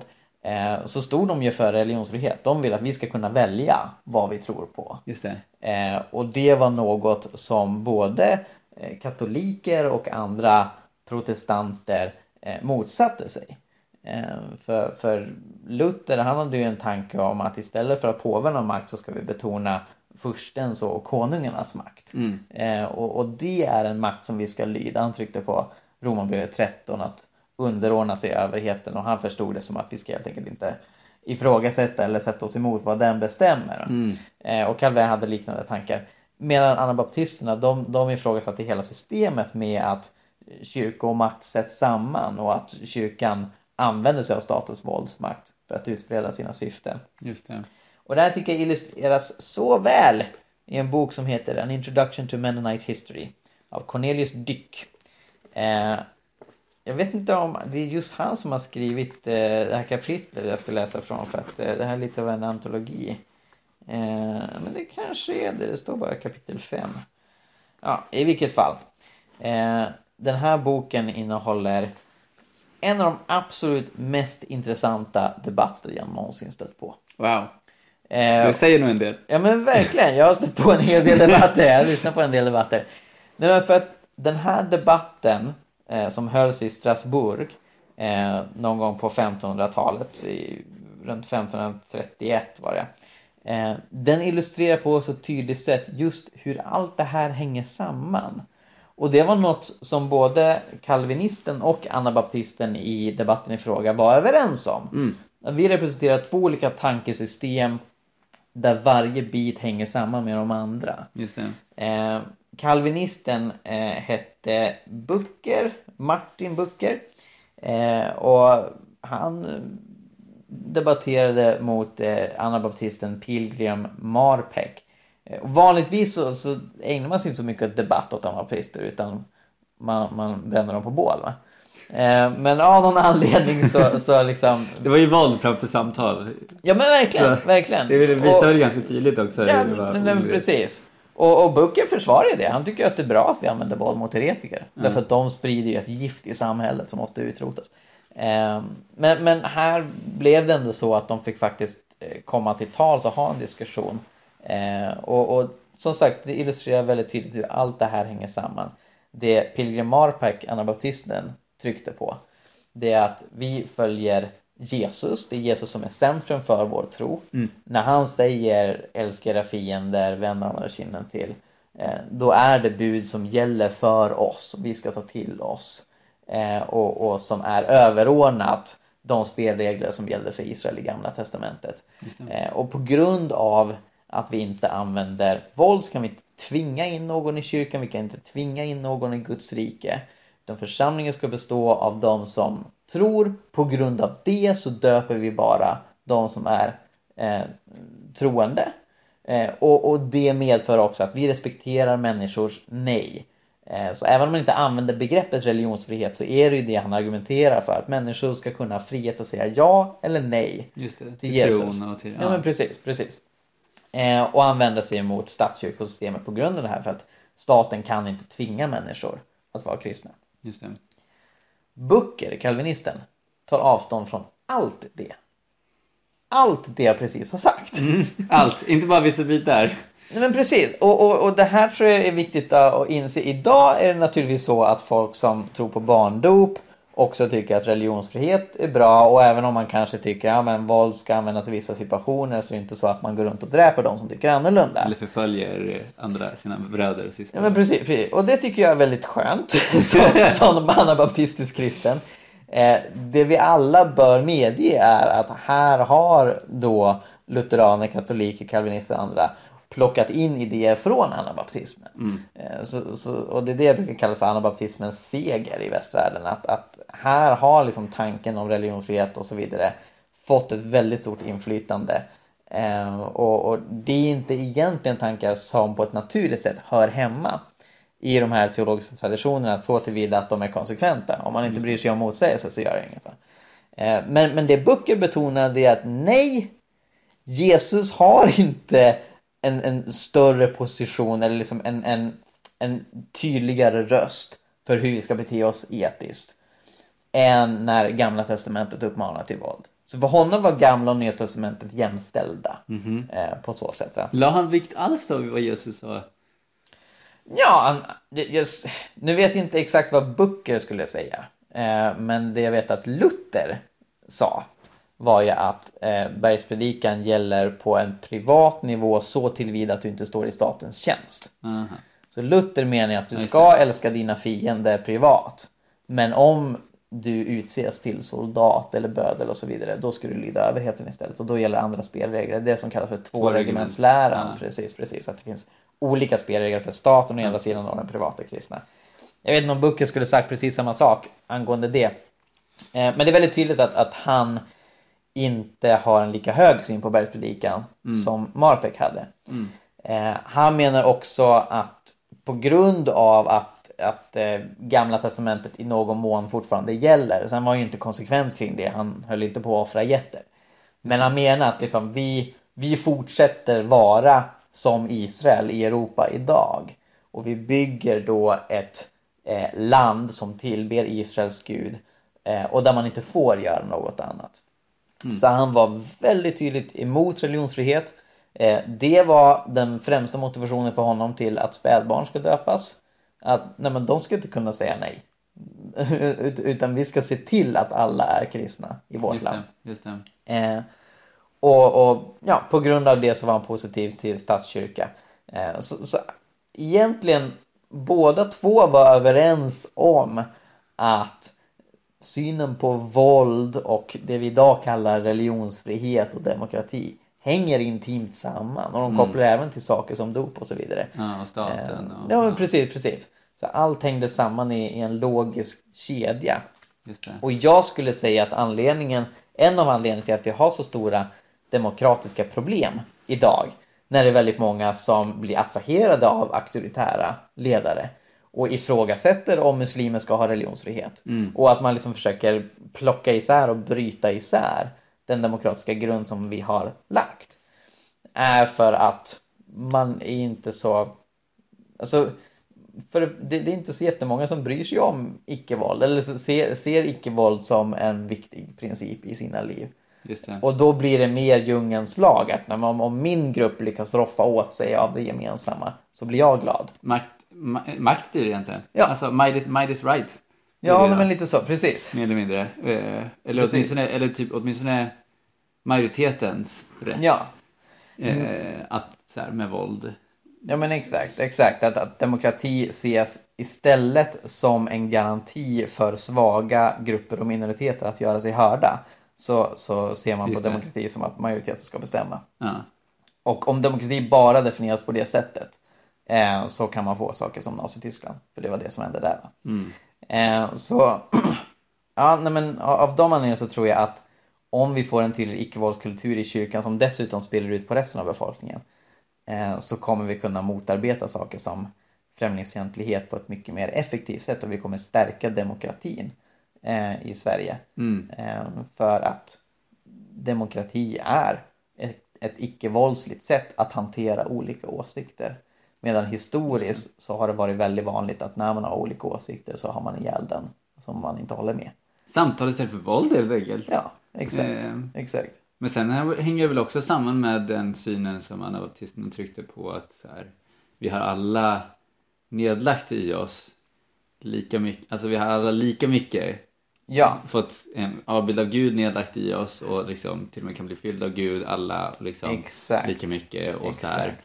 Så stod de ju för religionsfrihet. De vill att vi ska kunna välja vad vi tror på. Just det. Och det var något som både katoliker och andra protestanter motsatte sig. För Luther, han hade ju en tanke om att istället för att påven har makt så ska vi betona furstens och konungarnas makt. Och det är en makt som vi ska lyda. Han tryckte på Romarbrevet 13 att underordna sig överheten, och han förstod det som att vi ska helt enkelt inte ifrågasätta eller sätta oss emot vad den bestämmer. Och Calvin hade liknande tankar. Medan anabaptisterna, de ifrågasatte hela systemet med att kyrka och makt sätts samman och att kyrkan använder sig av statens våldsmakt för att utbreda sina syften. Just det. Och det här tycker jag illustreras så väl i en bok som heter An Introduction to Mennonite History av Cornelius Dyck. Jag vet inte om det är just han som har skrivit det här kapitlet jag ska läsa från, för att det här är lite av en antologi. Men det kanske är det, det står bara kapitel 5. Ja, i vilket fall. Den här boken innehåller en av de absolut mest intressanta debatter jag någonsin stött på. Wow. Det säger nog en del. Ja, men verkligen. Jag har stött på en hel del debatter. Jag lyssnar på en del debatter. Nej, men för att den här debatten som hölls i Strasbourg någon gång på 1500-talet, runt 1531 var det. Den illustrerar på så tydligt sätt just hur allt det här hänger samman. Och det var något som både kalvinisten och anabaptisten i debatten i fråga var överens om. Vi representerar två olika tankesystem där varje bit hänger samman med de andra. Just det. Kalvinisten hette Böcker, Martin Böcker, och han debatterade mot anabaptisten Pilgrim Marpeck. Vanligtvis så ägnar man sig inte så mycket åt debatt åt anabaptister, utan man bränner dem på bål, va? Men av någon anledning så liksom... Det var ju vald framför samtal. Ja, men verkligen, så, verkligen. Det visar väl ganska tydligt också. Ja, men precis. Och Böcker försvarar det. Han tycker att det är bra att vi använder våld mot heretiker. Därför att de sprider ju ett gift i samhället som måste utrotas. Men här blev det ändå så att de fick faktiskt komma till tals och ha en diskussion. Och som sagt, det illustrerar väldigt tydligt hur allt det här hänger samman. Det Pilgrim Marpeck, anabaptisten, tryckte på, det är att vi följer Jesus. Det är Jesus som är centrum för vår tro. När han säger älska era fiender, vänd andra kinden till, då är det bud som gäller för oss, vi ska ta till oss, och som är överordnat de spelregler som gällde för Israel i Gamla testamentet. Och på grund av att vi inte använder våld så kan vi inte tvinga in någon i kyrkan, vi kan inte tvinga in någon i Guds rike. Utan församlingen ska bestå av de som tror. På grund av det så döper vi bara de som är troende. Och det medför också att vi respekterar människors nej. Så även om man inte använder begreppet religionsfrihet, så är det ju det han argumenterar för. Att människor ska kunna ha frihet att säga ja eller nej. Just det, till Jesus. Och till, ja. Ja, men precis. Och använda sig emot statskyrkosystemet på grund av det här. För att staten kan inte tvinga människor att vara kristna. Just det. Böcker, kalvinisten, tar avstånd från allt det. Allt det jag precis har sagt. Allt, inte bara vissa bitar. Nej, men precis. Och det här tror jag är viktigt att inse. Idag är det naturligtvis så att folk som tror på barndop också tycker att religionsfrihet är bra. Och även om man kanske tycker att våld ska användas i vissa situationer, så är det inte så att man går runt och dräper de som tycker annorlunda. Eller förföljer andra, sina bröder och systrar. Ja, men precis. Och det tycker jag är väldigt skönt som anabaptistisk kristen. Det vi alla bör medge är att här har då lutheraner, katoliker, kalvinister och andra plockat in idéer från anabaptismen. Och det är det jag brukar kalla för anabaptismens seger i västvärlden. Att här har liksom tanken om religionsfrihet och så vidare fått ett väldigt stort inflytande. Och det är inte egentligen tankar som på ett naturligt sätt hör hemma i de här teologiska traditionerna, så tillvida att de är konsekventa. Om man inte bryr sig om motsägelser så gör det inget. Men det Böcker betonar är att nej, Jesus har inte en större position eller liksom en tydligare röst för hur vi ska bete oss etiskt än när Gamla testamentet uppmanar till våld. Så för honom var Gamla och Nya testamentet jämställda på så sätt. La han vikt alls av vad Jesus sa? Ja, nu vet jag inte exakt vad Böcker skulle säga, men det jag vet att Luther sa var ju att Bergspredikan gäller på en privat nivå så tillvida att du inte står i statens tjänst. Mm. Så Luther menar att du ska älska dina fiender privat. Men om du utses till soldat eller bödel och så vidare, då ska du lyda överheten istället. Och då gäller andra spelregler. Det som kallas för tvåregimentsläran. Ja. Precis. Att det finns olika spelregler för staten och andra sidan och den privata kristna. Jag vet inte om Böcker skulle sagt precis samma sak angående det. Men det är väldigt tydligt att han inte har en lika hög syn på Bergspredikan som Marpeck hade. Mm. Han menar också att på grund av att Gamla testamentet i någon mån fortfarande gäller. Sen var ju inte konsekvent kring det. Han höll inte på att offra getter. Men han menar att liksom, vi fortsätter vara som Israel i Europa idag. Och vi bygger då ett land som tillber Israels gud. Och där man inte får göra något annat. Mm. Så han var väldigt tydligt emot religionsfrihet. Det var den främsta motivationen för honom till att spädbarn ska döpas. Att nej, men de ska inte kunna säga nej. Utan vi ska se till att alla är kristna i vårt land. Just det. Och ja, på grund av det så var han positiv till statskyrka. Så egentligen båda två var överens om att synen på våld och det vi idag kallar religionsfrihet och demokrati hänger intimt samman. Och de kopplar även till saker som dop och så vidare. Ja, och staten. Ja, precis. Så allt hängde samman i en logisk kedja. Just det. Och jag skulle säga att en av anledningarna till att vi har så stora demokratiska problem idag, när det är väldigt många som blir attraherade av auktoritära ledare och ifrågasätter om muslimer ska ha religionsfrihet. Och att man liksom försöker plocka isär och bryta isär den demokratiska grund som vi har lagt, är för att man är inte så, alltså, för det är inte så jättemånga som bryr sig om icke-våld eller ser icke-våld som en viktig princip i sina liv. Just det. Och då blir det mer djungens lag, att när man, om min grupp lyckas roffa åt sig av det gemensamma, så blir jag glad. Makt styr egentligen. Ja. Alltså might is right. Ja, men lite så, precis. Mer eller mindre. Eller, åtminstone majoritetens rätt. Ja. Att så här, med våld. Ja, men exakt. Att demokrati ses istället som en garanti för svaga grupper och minoriteter att göra sig hörda. Så ser man på demokrati som att majoriteten ska bestämma. Ja. Och om demokrati bara definieras på det sättet, så kan man få saker som Nazityskland. För det var det som hände där. Så ja, nej, men av de anledningarna så tror jag att om vi får en tydlig icke-våldskultur i kyrkan som dessutom spiller ut på resten av befolkningen, så kommer vi kunna motarbeta saker som främlingsfientlighet på ett mycket mer effektivt sätt, och vi kommer stärka demokratin i Sverige. För att demokrati är ett icke-våldsligt sätt att hantera olika åsikter. Medan historiskt så har det varit väldigt vanligt att när man har olika åsikter så har man ihjäl den som man inte håller med. Samtal istället för våld, helt enkelt. Ja, exakt. Men sen hänger det väl också samman med den synen som anabaptisterna tryckte på, att så här, vi har alla nedlagt i oss lika mycket, alltså vi har alla lika mycket fått en avbild av Gud nedlagt i oss, och liksom till och med kan bli fylld av Gud, alla liksom lika mycket och så här.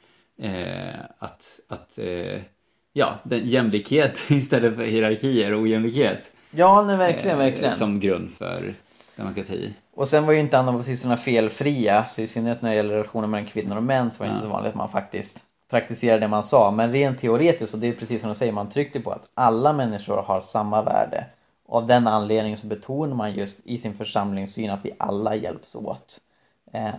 Den jämlikhet istället för hierarkier och ojämlikhet. Ja, nej, verkligen. Som grund för demokrati. Och sen var ju inte anabaptisterna felfria, så i synnerhet när det gäller relationen mellan kvinnor och män så var det inte så vanligt att man faktiskt praktiserade det man sa. Men rent teoretiskt, och det är precis som du säger, man tryckte på att alla människor har samma värde. Och av den anledningen så betonar man just i sin församlingssyn att vi alla hjälps åt.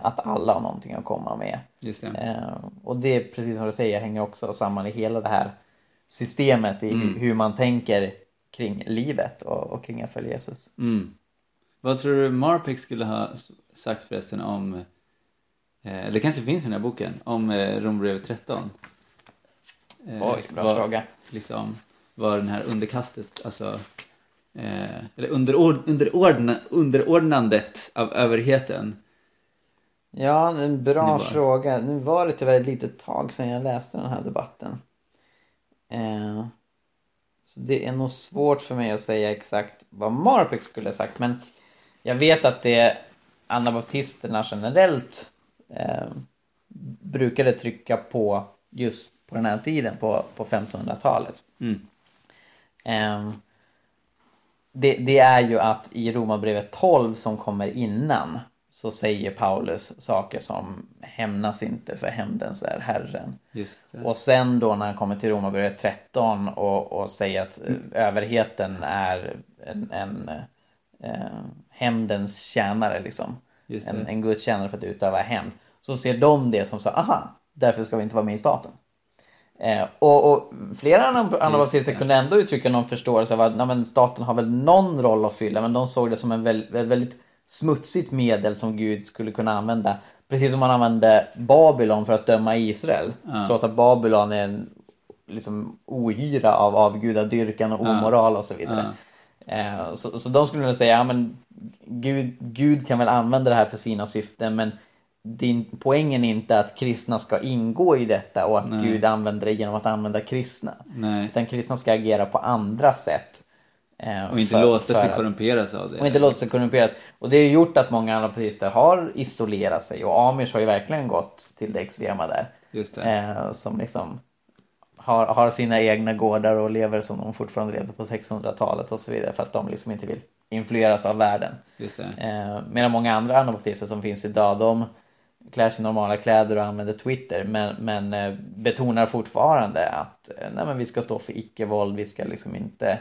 Att alla har någonting att komma med. Just det. Och det är precis som du säger, hänger också samman i hela det här systemet i hur man tänker kring livet och kring att följa Jesus. Vad tror du Marpeck skulle ha sagt förresten om, eller kanske finns i den här boken, om Romarbrevet 13? Oj, bra fråga. Liksom, var den här underkastet, alltså eller underordnandet av överheten. Ja, en bra fråga. Nu var det tyvärr ett litet tag sedan jag läste den här debatten. Så det är nog svårt för mig att säga exakt vad Marpeck skulle ha sagt. Men jag vet att det anabaptisterna generellt brukade trycka på just på den här tiden på 1500-talet. Mm. Det är ju att i Romarbrevet 12 som kommer innan så säger Paulus saker som hämnas inte för hämndens är Herren. Just det. Och sen då när han kommer till Romarbrevet 13 och säger att överheten är en hämndens tjänare liksom. En Guds tjänare för att utöva hämnd. Så ser de det som så, aha, därför ska vi inte vara med i staten. Och flera anabaptister kunde ändå uttrycka någon förståelse av att nej, men staten har väl någon roll att fylla, men de såg det som en väldigt smutsigt medel som Gud skulle kunna använda, precis som man använde Babylon för att döma Israel. Ja. Så att Babylon är en liksom ohyra av avgudadyrkan och omoral och så vidare. Ja. Så de skulle vilja säga, ja, men Gud kan väl använda det här för sina syften, men poängen är inte att kristna ska ingå i detta och att Gud använder det genom att använda kristna. Nej. Utan kristna ska agera på andra sätt. Och inte låta sig korrumperas av det. Och inte låta sig korrumperas. Och det har gjort att många anabaptister har isolerat sig. Och Amish har ju verkligen gått till det extrema där. Just det. Som liksom har sina egna gårdar och lever som de fortfarande levde på 1600-talet och så vidare. För att de liksom inte vill influeras av världen. Just det. Medan många andra anabaptister som finns idag, de klär sig normala kläder och använder Twitter, men betonar fortfarande att nej, men vi ska stå för icke-våld, vi ska liksom inte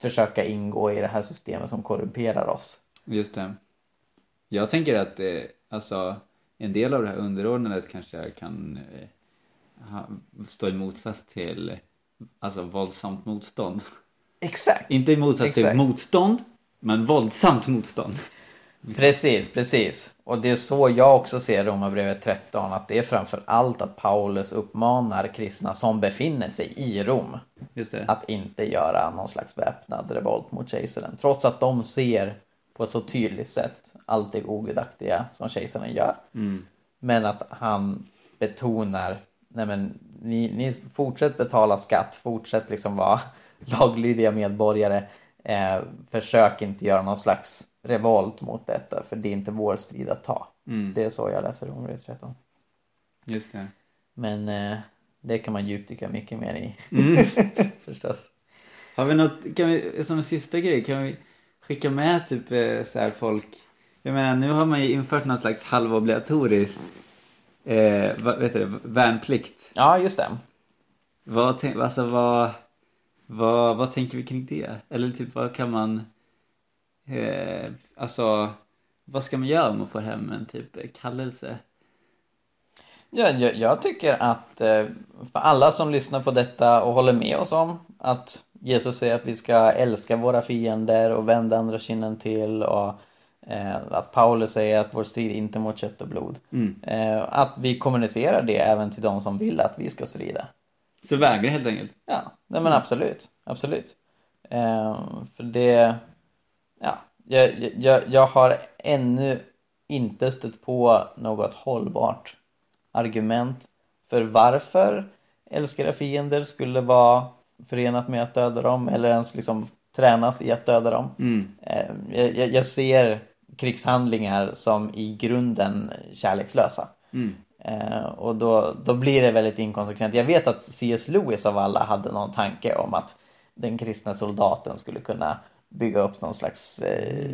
försöka ingå i det här systemet som korrumperar oss. Just det. Jag tänker att en del av det här underordnandet kanske kan stå i motsats till våldsamt motstånd. Exakt. Inte i motsats till motstånd, men våldsamt motstånd. Precis. Och det är så jag också ser Romarbrevet 13, att det är framför allt att Paulus uppmanar kristna som befinner sig i Rom att inte göra någon slags väpnad revolt mot kejsaren, trots att de ser på ett så tydligt sätt allt det ogudaktiga som kejsaren gör. Mm. Men att han betonar, nej men ni fortsätt betala skatt, fortsätt liksom vara laglydiga medborgare, försök inte göra någon slags revolt mot detta, för det är inte vår strid att ta. Mm. Det är så jag läser Romarbrevet 13. Just det. Men det kan man djupdyka mycket mer i. Mm. Förstås. Har vi något, kan vi, som en sista grej, kan vi skicka med typ så här folk, jag menar nu har man ju infört någon slags halvobligatorisk värnplikt. Ja, just det. Vad tänker vi kring det? Eller typ vad kan man vad ska man göra om man får hem en typ kallelse? Ja, jag tycker att för alla som lyssnar på detta och håller med oss om att Jesus säger att vi ska älska våra fiender och vända andra kinden till, och att Paulus säger att vår strid inte mot kött och blod, att vi kommunicerar det även till de som vill att vi ska strida. Så vägrar helt enkelt? Ja, nej, men absolut. För det... Ja, jag har ännu inte stött på något hållbart argument för varför älskade fiender skulle vara förenat med att döda dem, eller ens liksom tränas i att döda dem. Mm. Jag ser krigshandlingar som i grunden kärlekslösa. Mm. Och då blir det väldigt inkonsekvent. Jag vet att C.S. Lewis av alla hade någon tanke om att den kristna soldaten skulle kunna bygga upp någon slags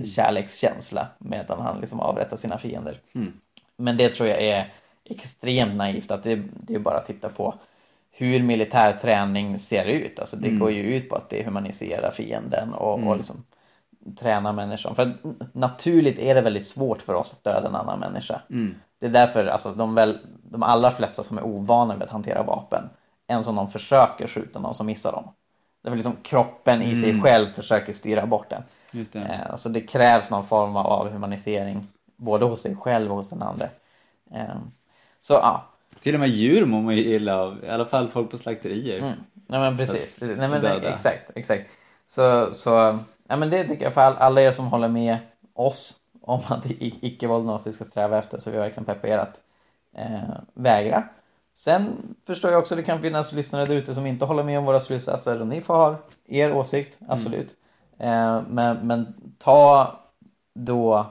kärlekskänsla medan han liksom avrättar sina fiender. Mm. Men det tror jag är extremt naivt, att det är bara att titta på hur militär träning ser ut. Alltså det går ju ut på att det humaniserar fienden och liksom träna människan. För naturligt är det väldigt svårt för oss att döda en annan människa. Mm. Det är därför de allra flesta som är ovana vid att hantera vapen, än som de försöker skjuta någon, som missar dem. Det är liksom kroppen i sig själv försöker styra bort den. Just det. Så det krävs någon form av humanisering, både hos sig själv och hos den andra. Så ja. Till och med djur mår man illa av, i alla fall folk på slakterier. Mm. Nej men precis. Nej, men, exakt. Så ja, men det tycker jag, för alla er som håller med oss om att icke-våld något vi ska sträva efter, så vi verkligen peppar er att vägra. Sen förstår jag också att det kan finnas lyssnare där ute som inte håller med om våra slutsatser, och ni får ha er åsikt, absolut. Men ta då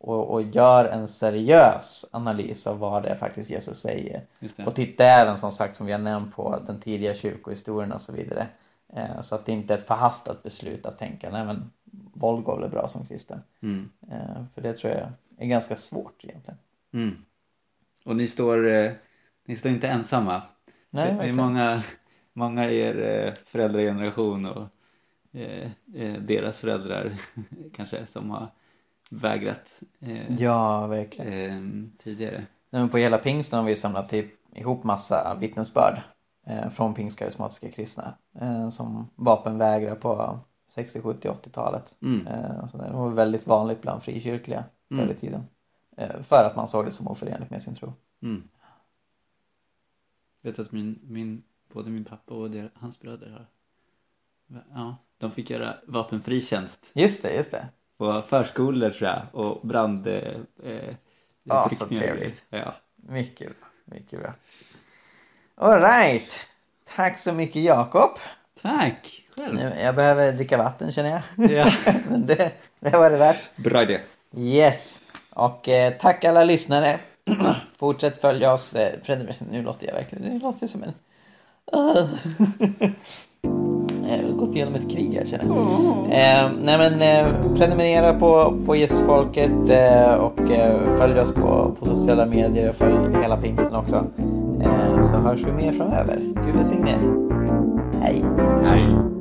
och gör en seriös analys av vad det faktiskt Jesus säger. Och titta även som sagt, som vi har nämnt, på den tidiga kyrkohistorien och så vidare. Så att det inte är ett förhastat beslut att tänka, nej men Volgov är bra som kristen. Mm. För det tror jag är ganska svårt egentligen. Mm. Och ni står inte ensamma. Nej, det är många er föräldrageneration och deras föräldrar kanske som har vägrat tidigare. Men på hela Pingsten har vi samlat ihop massa vittnesbörd från pingstkarismatiska kristna som vapenvägrar på 60, 70, 80-talet. Mm. Så det var väldigt vanligt bland frikyrkliga förr i tiden. För att man såg det som oförenligt med sin tro. Mm. Jag vet att både min pappa och hans bröder har... Ja, de fick göra vapenfri tjänst. Just det. Och förskolor tror jag. Och brand... så trevligt. Ja. Mycket bra. All right. Tack så mycket, Jakob. Tack. Själv. Jag behöver dricka vatten, känner jag. Ja. Men det var det värt. Bra idé. Yes. Och tack alla lyssnare. Fortsätt följa oss. Nu låter jag verkligen. Nu låter jag som en... Jag har gått igenom ett krig här, känner jag. Prenumerera på Jesusfolket och följ oss på sociala medier och följ hela Pingsten också. Så hörs vi mer framöver. Gud välsigne er. Hej.